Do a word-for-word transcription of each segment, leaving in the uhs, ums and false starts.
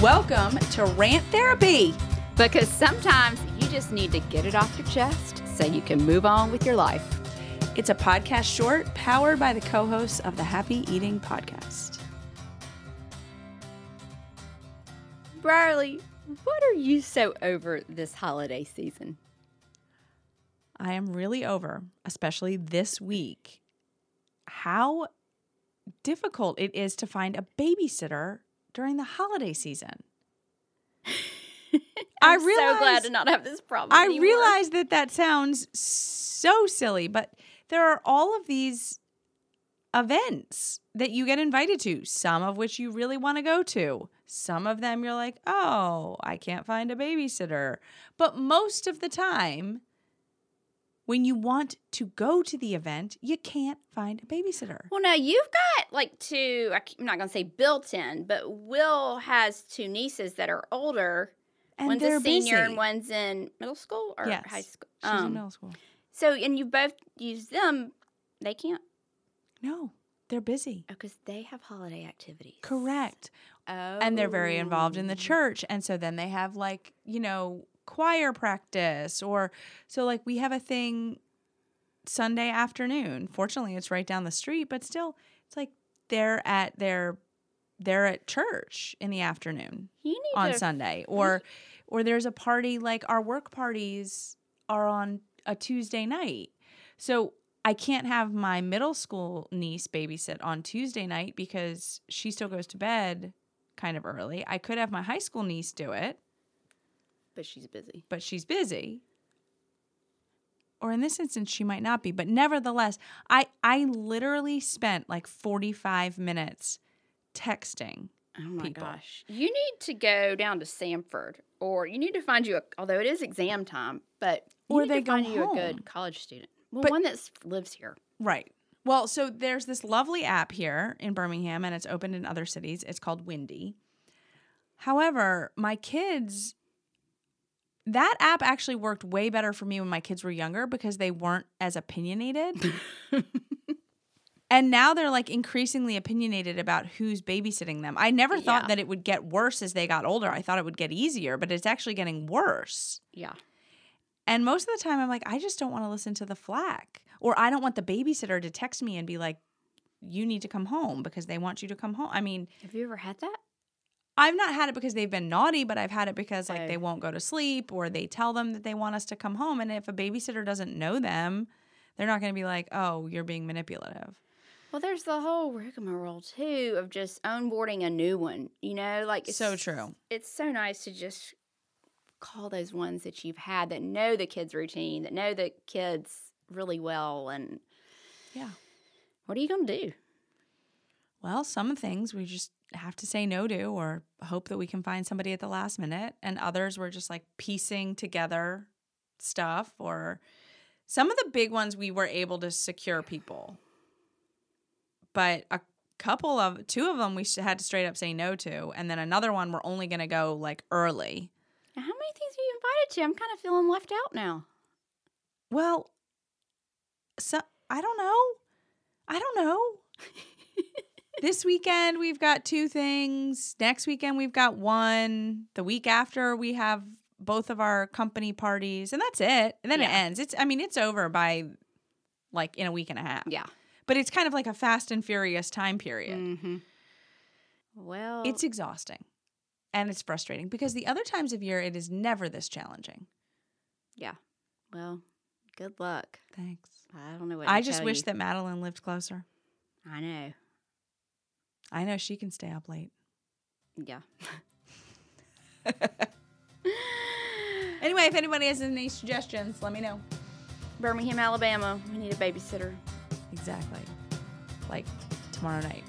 Welcome to Rant Therapy. Because sometimes you just need to get it off your chest so you can move on with your life. It's a podcast short powered by the co-hosts of the Happy Eating Podcast. Riley, what are you so over this holiday season? I am really over, especially this week, how difficult it is to find a babysitter during the holiday season. I'm I realize, so glad to not have this problem I anymore. realize that that sounds so silly, but there are all of these events that you get invited to, some of which you really want to go to. Some of them you're like, oh, I can't find a babysitter. But most of the time, when you want to go to the event, you can't find a babysitter. Well, now you've got like two, I'm not going to say built in, but Will has two nieces that are older. And one's a senior busy. And one's in middle school or yes, high school. She's um, in middle school. So, and you both use them. They can't. No, they're busy. Oh, because they have holiday activities. Correct. Oh. And they're very involved in the church. And so then they have like, you know, choir practice or so like we have a thing Sunday afternoon. Fortunately, it's right down the street, but still it's like they're at their they're at church in the afternoon you need on to, Sunday or or there's a party like our work parties are on a Tuesday night. So I can't have my middle school niece babysit on Tuesday night because she still goes to bed kind of early. I could have my high school niece do it. But she's busy. But she's busy. Or in this instance, she might not be. But nevertheless, I, I literally spent like forty-five minutes texting people. Oh, my people. gosh. You need to go down to Samford. Or you need to find you, a, although it is exam time, but you or need they to find you home. a good college student. Well, but, one that lives here. Right. Well, so there's this lovely app here in Birmingham, and it's opened in other cities. It's called Windy. However, my kids... That app actually worked way better for me when my kids were younger because they weren't as opinionated. And now they're like increasingly opinionated about who's babysitting them. I never thought yeah. that it would get worse as they got older. I thought it would get easier, but it's actually getting worse. Yeah. And most of the time I'm like, I just don't want to listen to the flack. Or I don't want the babysitter to text me and be like, you need to come home because they want you to come home. I mean. Have you ever had that? I've not had it because they've been naughty, but I've had it because like oh. they won't go to sleep or they tell them that they want us to come home. And if a babysitter doesn't know them, they're not going to be like, oh, you're being manipulative. Well, there's the whole rigmarole, too, of just onboarding a new one. You know, like it's so true. It's so nice to just call those ones that you've had that know the kids' routine, that know the kids really well. And yeah, what are you going to do? Well, some things we just have to say no to or hope that we can find somebody at the last minute. And others were just like piecing together stuff or some of the big ones we were able to secure people. But a couple of, two of them we had to straight up say no to. And then another one we're only going to go like early. Now, how many things were you invited to? I'm kind of feeling left out now. Well, so I don't know. I don't know. This weekend, we've got two things. Next weekend, we've got one. The week after, we have both of our company parties. And that's it. And then yeah. it ends. It's I mean, it's over by, like, in a week and a half. Yeah. But it's kind of like a fast and furious time period. Mm-hmm. Well. It's exhausting. And it's frustrating. Because the other times of year, it is never this challenging. Yeah. Well, good luck. Thanks. I don't know what to I just wish you. that Madeline lived closer. I know. I know she can stay up late. Yeah. Anyway, if anybody has any suggestions, let me know. Birmingham, Alabama. We need a babysitter. Exactly. Like tomorrow night.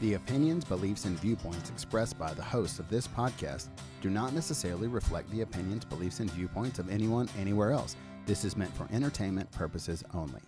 The opinions, beliefs, and viewpoints expressed by the hosts of this podcast do not necessarily reflect the opinions, beliefs, and viewpoints of anyone anywhere else. This is meant for entertainment purposes only.